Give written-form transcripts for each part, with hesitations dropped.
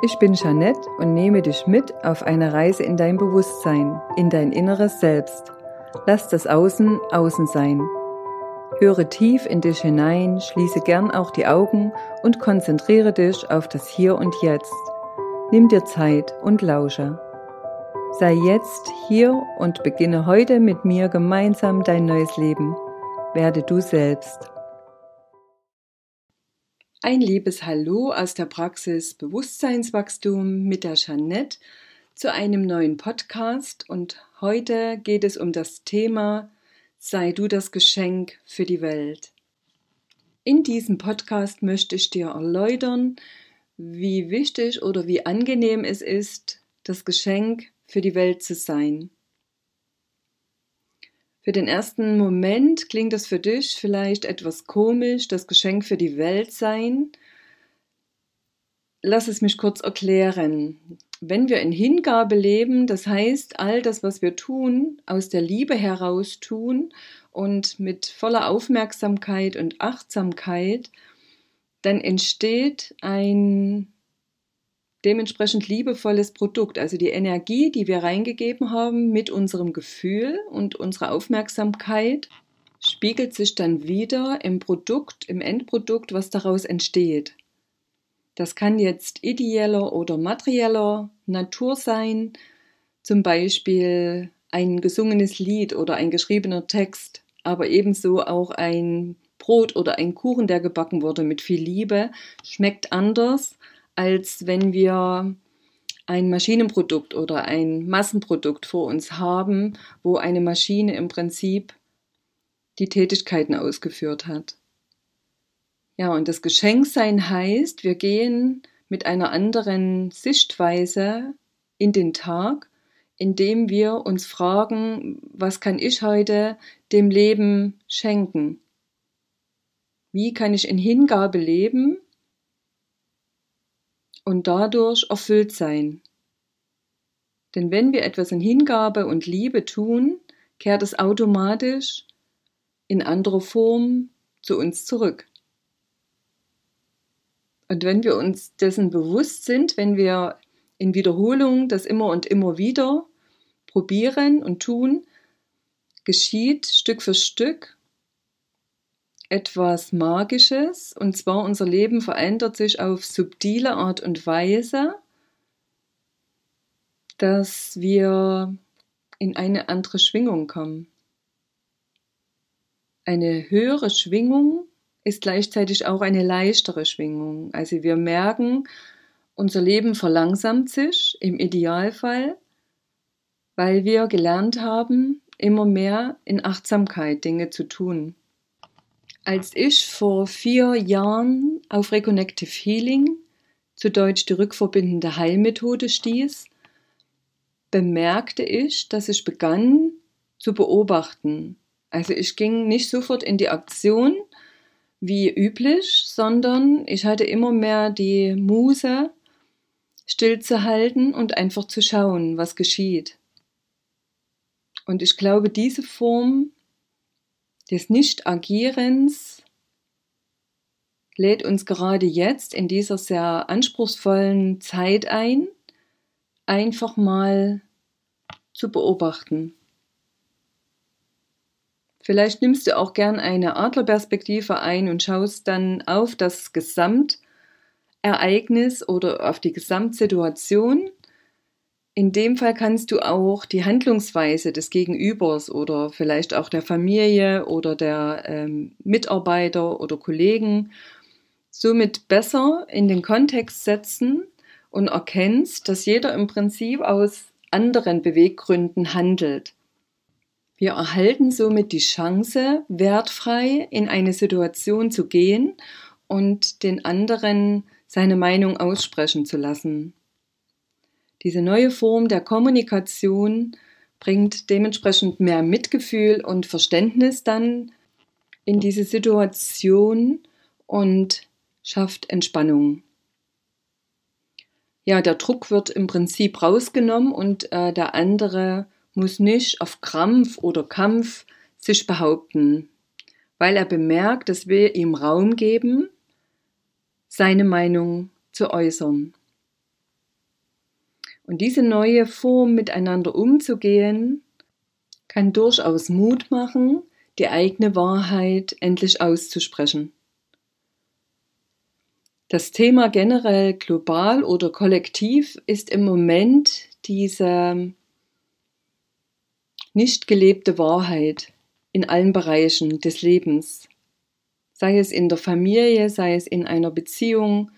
Ich bin Jeanette und nehme dich mit auf eine Reise in dein Bewusstsein, in dein inneres Selbst. Lass das Außen außen sein. Höre tief in dich hinein, schließe gern auch die Augen und konzentriere dich auf das Hier und Jetzt. Nimm dir Zeit und lausche. Sei jetzt hier und beginne heute mit mir gemeinsam dein neues Leben. Werde du selbst. Ein liebes Hallo aus der Praxis Bewusstseinswachstum mit der Jeanette zu einem neuen Podcast, und heute geht es um das Thema: Sei du das Geschenk für die Welt. In diesem Podcast möchte ich dir erläutern, wie wichtig oder wie angenehm es ist, das Geschenk für die Welt zu sein. Für den ersten Moment klingt das für dich vielleicht etwas komisch, das Geschenk für die Welt sein. Lass es mich kurz erklären. Wenn wir in Hingabe leben, das heißt, all das, was wir tun, aus der Liebe heraus tun und mit voller Aufmerksamkeit und Achtsamkeit, dann entsteht ein dementsprechend liebevolles Produkt, also die Energie, die wir reingegeben haben mit unserem Gefühl und unserer Aufmerksamkeit, spiegelt sich dann wieder im Produkt, im Endprodukt, was daraus entsteht. Das kann jetzt ideeller oder materieller Natur sein, zum Beispiel ein gesungenes Lied oder ein geschriebener Text, aber ebenso auch ein Brot oder ein Kuchen, der gebacken wurde mit viel Liebe, schmeckt anders, als wenn wir ein Maschinenprodukt oder ein Massenprodukt vor uns haben, wo eine Maschine im Prinzip die Tätigkeiten ausgeführt hat. Ja, und das Geschenksein heißt, wir gehen mit einer anderen Sichtweise in den Tag, indem wir uns fragen, was kann ich heute dem Leben schenken? Wie kann ich in Hingabe leben und dadurch erfüllt sein? Denn wenn wir etwas in Hingabe und Liebe tun, kehrt es automatisch in anderer Form zu uns zurück. Und wenn wir uns dessen bewusst sind, wenn wir in Wiederholung das immer und immer wieder probieren und tun, geschieht Stück für Stück etwas Magisches, und zwar unser Leben verändert sich auf subtile Art und Weise, dass wir in eine andere Schwingung kommen. Eine höhere Schwingung ist gleichzeitig auch eine leichtere Schwingung. Also wir merken, unser Leben verlangsamt sich im Idealfall, weil wir gelernt haben, immer mehr in Achtsamkeit Dinge zu tun. Als ich vor 4 Jahren auf Reconnective Healing, zu Deutsch die rückverbindende Heilmethode, stieß, bemerkte ich, dass ich begann zu beobachten. Also ich ging nicht sofort in die Aktion wie üblich, sondern ich hatte immer mehr die Muße, stillzuhalten und einfach zu schauen, was geschieht. Und ich glaube, diese Form des Nicht-Agierens lädt uns gerade jetzt in dieser sehr anspruchsvollen Zeit ein, einfach mal zu beobachten. Vielleicht nimmst du auch gern eine Adlerperspektive ein und schaust dann auf das Gesamtereignis oder auf die Gesamtsituation. In dem Fall kannst du auch die Handlungsweise des Gegenübers oder vielleicht auch der Familie oder der Mitarbeiter oder Kollegen somit besser in den Kontext setzen und erkennst, dass jeder im Prinzip aus anderen Beweggründen handelt. Wir erhalten somit die Chance, wertfrei in eine Situation zu gehen und den anderen seine Meinung aussprechen zu lassen. Diese neue Form der Kommunikation bringt dementsprechend mehr Mitgefühl und Verständnis dann in diese Situation und schafft Entspannung. Ja, der Druck wird im Prinzip rausgenommen und der andere muss nicht auf Krampf oder Kampf sich behaupten, weil er bemerkt, dass wir ihm Raum geben, seine Meinung zu äußern. Und diese neue Form, miteinander umzugehen, kann durchaus Mut machen, die eigene Wahrheit endlich auszusprechen. Das Thema generell global oder kollektiv ist im Moment diese nicht gelebte Wahrheit in allen Bereichen des Lebens. Sei es in der Familie, sei es in einer Beziehung,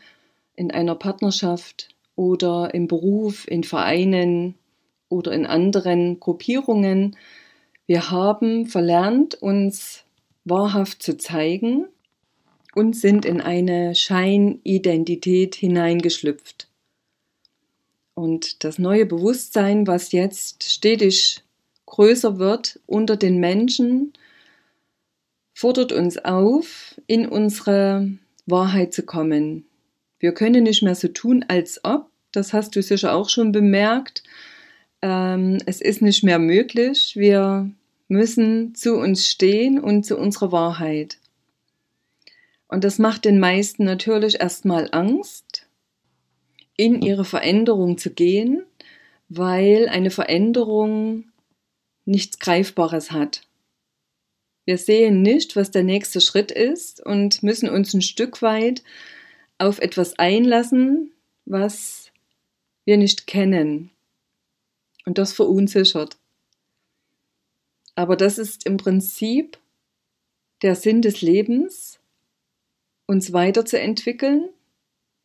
in einer Partnerschaft oder im Beruf, in Vereinen oder in anderen Gruppierungen. Wir haben verlernt, uns wahrhaft zu zeigen und sind in eine Scheinidentität hineingeschlüpft. Und das neue Bewusstsein, was jetzt stetig größer wird unter den Menschen, fordert uns auf, in unsere Wahrheit zu kommen. Wir können nicht mehr so tun, als ob. Das hast du sicher auch schon bemerkt. Es ist nicht mehr möglich. Wir müssen zu uns stehen und zu unserer Wahrheit. Und das macht den meisten natürlich erstmal Angst, in ihre Veränderung zu gehen, weil eine Veränderung nichts Greifbares hat. Wir sehen nicht, was der nächste Schritt ist und müssen uns ein Stück weit auf etwas einlassen, was wir nicht kennen. Und das verunsichert. Aber das ist im Prinzip der Sinn des Lebens, uns weiterzuentwickeln,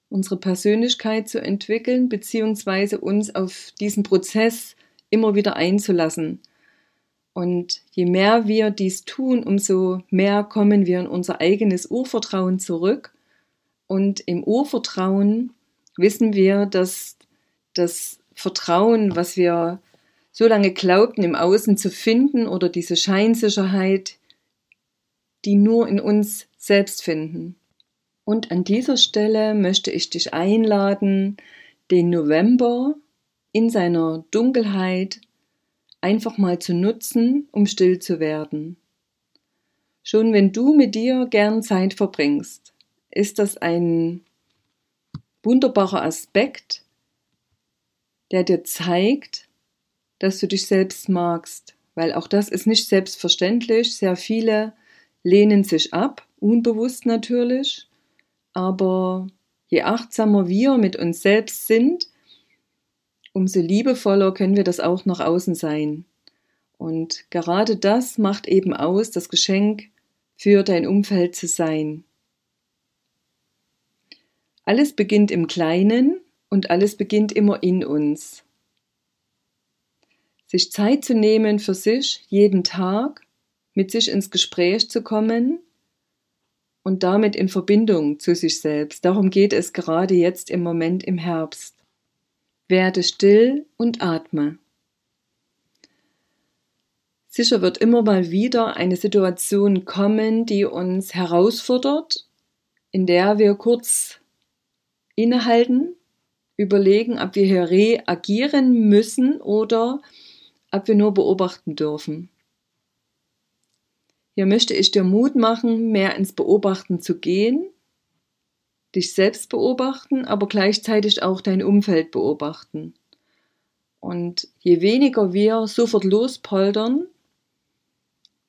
unsere Persönlichkeit zu entwickeln, beziehungsweise uns auf diesen Prozess immer wieder einzulassen. Und je mehr wir dies tun, umso mehr kommen wir in unser eigenes Urvertrauen zurück. Und im Urvertrauen wissen wir, dass das Vertrauen, was wir so lange glaubten, im Außen zu finden, oder diese Scheinsicherheit, die nur in uns selbst finden. Und an dieser Stelle möchte ich dich einladen, den November in seiner Dunkelheit einfach mal zu nutzen, um still zu werden. Schon wenn du mit dir gern Zeit verbringst, ist das ein wunderbarer Aspekt, der dir zeigt, dass du dich selbst magst. Weil auch das ist nicht selbstverständlich. Sehr viele lehnen sich ab, unbewusst natürlich. Aber je achtsamer wir mit uns selbst sind, umso liebevoller können wir das auch nach außen sein. Und gerade das macht eben aus, das Geschenk für dein Umfeld zu sein. Alles beginnt im Kleinen und alles beginnt immer in uns. Sich Zeit zu nehmen für sich, jeden Tag, mit sich ins Gespräch zu kommen und damit in Verbindung zu sich selbst. Darum geht es gerade jetzt im Moment im Herbst. Werde still und atme. Sicher wird immer mal wieder eine Situation kommen, die uns herausfordert, in der wir kurz innehalten, überlegen, ob wir hier reagieren müssen oder ob wir nur beobachten dürfen. Hier möchte ich dir Mut machen, mehr ins Beobachten zu gehen, dich selbst beobachten, aber gleichzeitig auch dein Umfeld beobachten. Und je weniger wir sofort lospoltern,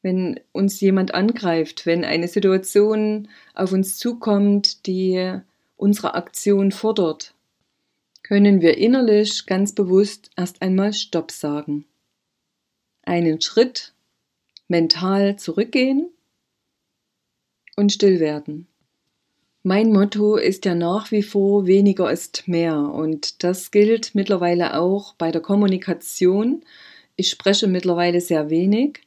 wenn uns jemand angreift, wenn eine Situation auf uns zukommt, die unsere Aktion fordert, können wir innerlich ganz bewusst erst einmal Stopp sagen. Einen Schritt mental zurückgehen und still werden. Mein Motto ist ja nach wie vor, weniger ist mehr, und das gilt mittlerweile auch bei der Kommunikation. Ich spreche mittlerweile sehr wenig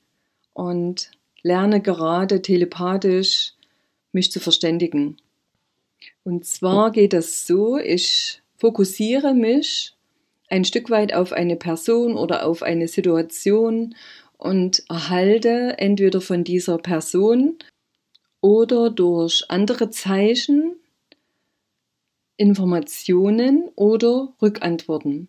und lerne gerade telepathisch mich zu verständigen. Und zwar geht das so, ich fokussiere mich ein Stück weit auf eine Person oder auf eine Situation und erhalte entweder von dieser Person oder durch andere Zeichen, Informationen oder Rückantworten.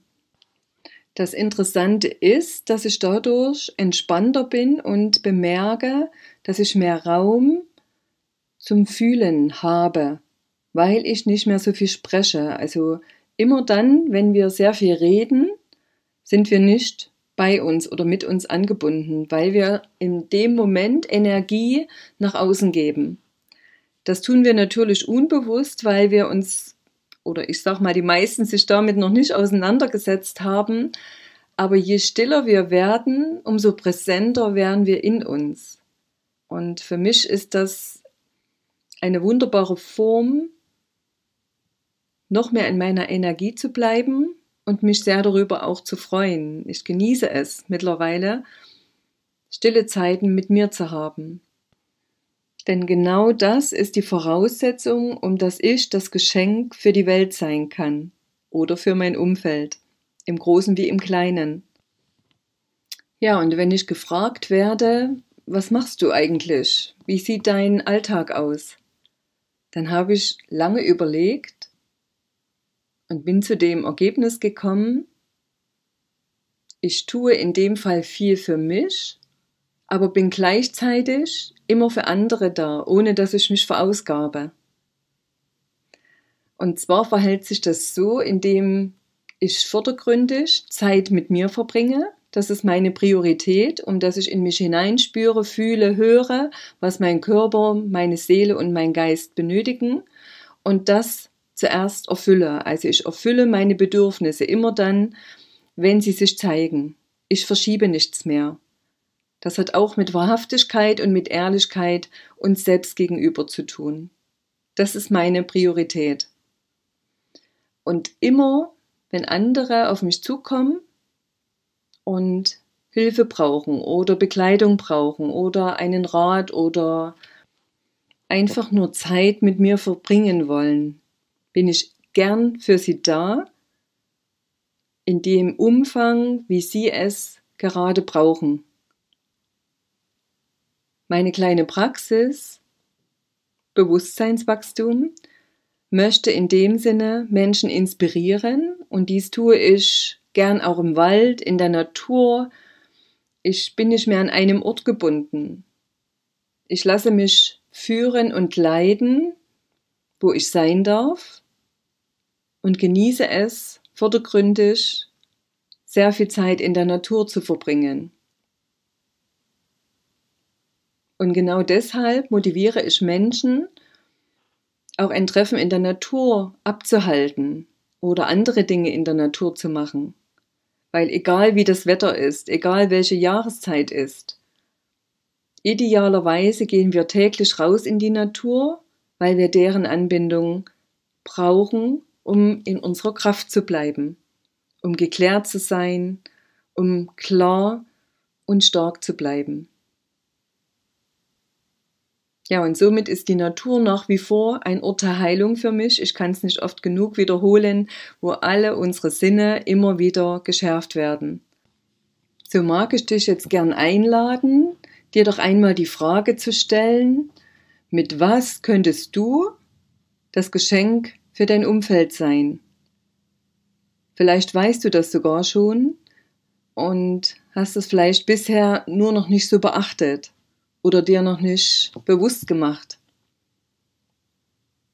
Das Interessante ist, dass ich dadurch entspannter bin und bemerke, dass ich mehr Raum zum Fühlen habe, weil ich nicht mehr so viel spreche. Also Immer dann, wenn wir sehr viel reden, sind wir nicht bei uns oder mit uns angebunden, weil wir in dem Moment Energie nach außen geben. Das tun wir natürlich unbewusst, weil wir uns, oder ich sag mal, die meisten sich damit noch nicht auseinandergesetzt haben, aber je stiller wir werden, umso präsenter werden wir in uns. Und für mich ist das eine wunderbare Form, noch mehr in meiner Energie zu bleiben und mich sehr darüber auch zu freuen. Ich genieße es mittlerweile, stille Zeiten mit mir zu haben. Denn genau das ist die Voraussetzung, um dass ich das Geschenk für die Welt sein kann oder für mein Umfeld, im Großen wie im Kleinen. Ja, und wenn ich gefragt werde, was machst du eigentlich? Wie sieht dein Alltag aus? Dann habe ich lange überlegt, und bin zu dem Ergebnis gekommen, ich tue in dem Fall viel für mich, aber bin gleichzeitig immer für andere da, ohne dass ich mich verausgabe. Und zwar verhält sich das so, indem ich vordergründig Zeit mit mir verbringe. Das ist meine Priorität, um dass ich in mich hineinspüre, fühle, höre, was mein Körper, meine Seele und mein Geist benötigen. Und das zuerst erfülle. Also ich erfülle meine Bedürfnisse immer dann, wenn sie sich zeigen. Ich verschiebe nichts mehr. Das hat auch mit Wahrhaftigkeit und mit Ehrlichkeit uns selbst gegenüber zu tun. Das ist meine Priorität. Und immer, wenn andere auf mich zukommen und Hilfe brauchen oder Begleitung brauchen oder einen Rat oder einfach nur Zeit mit mir verbringen wollen, bin ich gern für sie da, in dem Umfang, wie sie es gerade brauchen. Meine kleine Praxis, Bewusstseinswachstum, möchte in dem Sinne Menschen inspirieren und dies tue ich gern auch im Wald, in der Natur. Ich bin nicht mehr an einem Ort gebunden. Ich lasse mich führen und leiten, wo ich sein darf und genieße es, vordergründig sehr viel Zeit in der Natur zu verbringen. Und genau deshalb motiviere ich Menschen, auch ein Treffen in der Natur abzuhalten oder andere Dinge in der Natur zu machen. Weil egal wie das Wetter ist, egal welche Jahreszeit ist, idealerweise gehen wir täglich raus in die Natur, weil wir deren Anbindung brauchen, um in unserer Kraft zu bleiben, um geklärt zu sein, um klar und stark zu bleiben. Ja, und somit ist die Natur nach wie vor ein Ort der Heilung für mich. Ich kann es nicht oft genug wiederholen, wo alle unsere Sinne immer wieder geschärft werden. So mag ich dich jetzt gern einladen, dir doch einmal die Frage zu stellen: Mit was könntest du das Geschenk für dein Umfeld sein? Vielleicht weißt du das sogar schon und hast es vielleicht bisher nur noch nicht so beachtet oder dir noch nicht bewusst gemacht.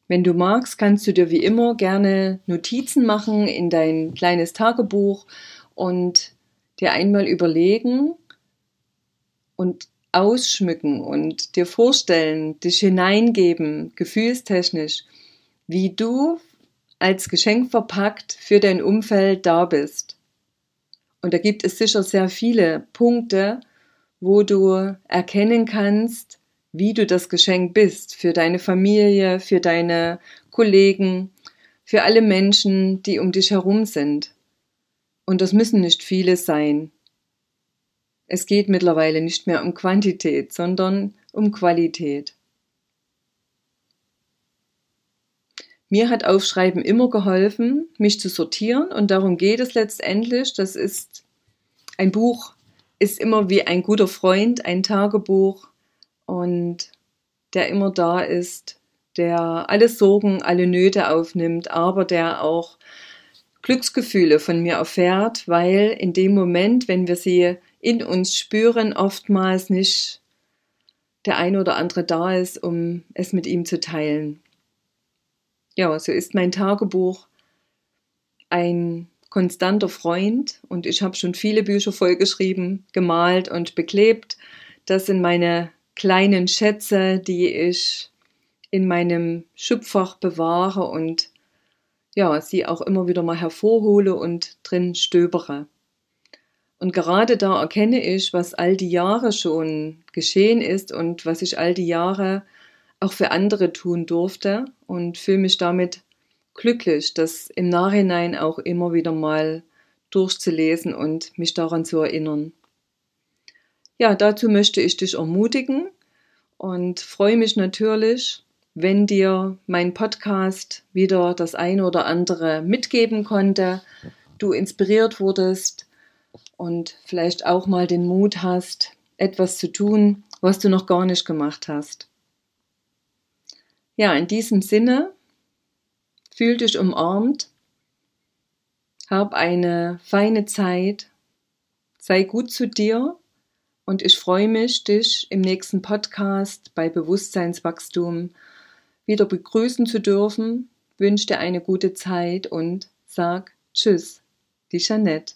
Wenn du magst, kannst du dir wie immer gerne Notizen machen in dein kleines Tagebuch und dir einmal überlegen und ausschmücken und dir vorstellen, dich hineingeben, gefühlstechnisch, wie du als Geschenk verpackt für dein Umfeld da bist. Und da gibt es sicher sehr viele Punkte, wo du erkennen kannst, wie du das Geschenk bist für deine Familie, für deine Kollegen, für alle Menschen, die um dich herum sind. Und das müssen nicht viele sein. Es geht mittlerweile nicht mehr um Quantität, sondern um Qualität. Mir hat Aufschreiben immer geholfen, mich zu sortieren, und darum geht es letztendlich. Das ist ein Buch, ist immer wie ein guter Freund, ein Tagebuch, und der immer da ist, der alle Sorgen, alle Nöte aufnimmt, aber der auch Glücksgefühle von mir erfährt, weil in dem Moment, wenn wir sie in uns spüren, oftmals nicht der ein oder andere da ist, um es mit ihm zu teilen. Ja, so ist mein Tagebuch ein konstanter Freund und ich habe schon viele Bücher vollgeschrieben, gemalt und beklebt. Das sind meine kleinen Schätze, die ich in meinem Schubfach bewahre und ja, sie auch immer wieder mal hervorhole und drin stöbere. Und gerade da erkenne ich, was all die Jahre schon geschehen ist und was ich all die Jahre auch für andere tun durfte und fühle mich damit glücklich, das im Nachhinein auch immer wieder mal durchzulesen und mich daran zu erinnern. Ja, dazu möchte ich dich ermutigen und freue mich natürlich, wenn dir mein Podcast wieder das eine oder andere mitgeben konnte, du inspiriert wurdest und vielleicht auch mal den Mut hast, etwas zu tun, was du noch gar nicht gemacht hast. Ja, in diesem Sinne, fühl dich umarmt, hab eine feine Zeit, sei gut zu dir und ich freue mich, dich im nächsten Podcast bei Bewusstseinswachstum wieder begrüßen zu dürfen, wünsche dir eine gute Zeit und sag Tschüss, die Jeanette.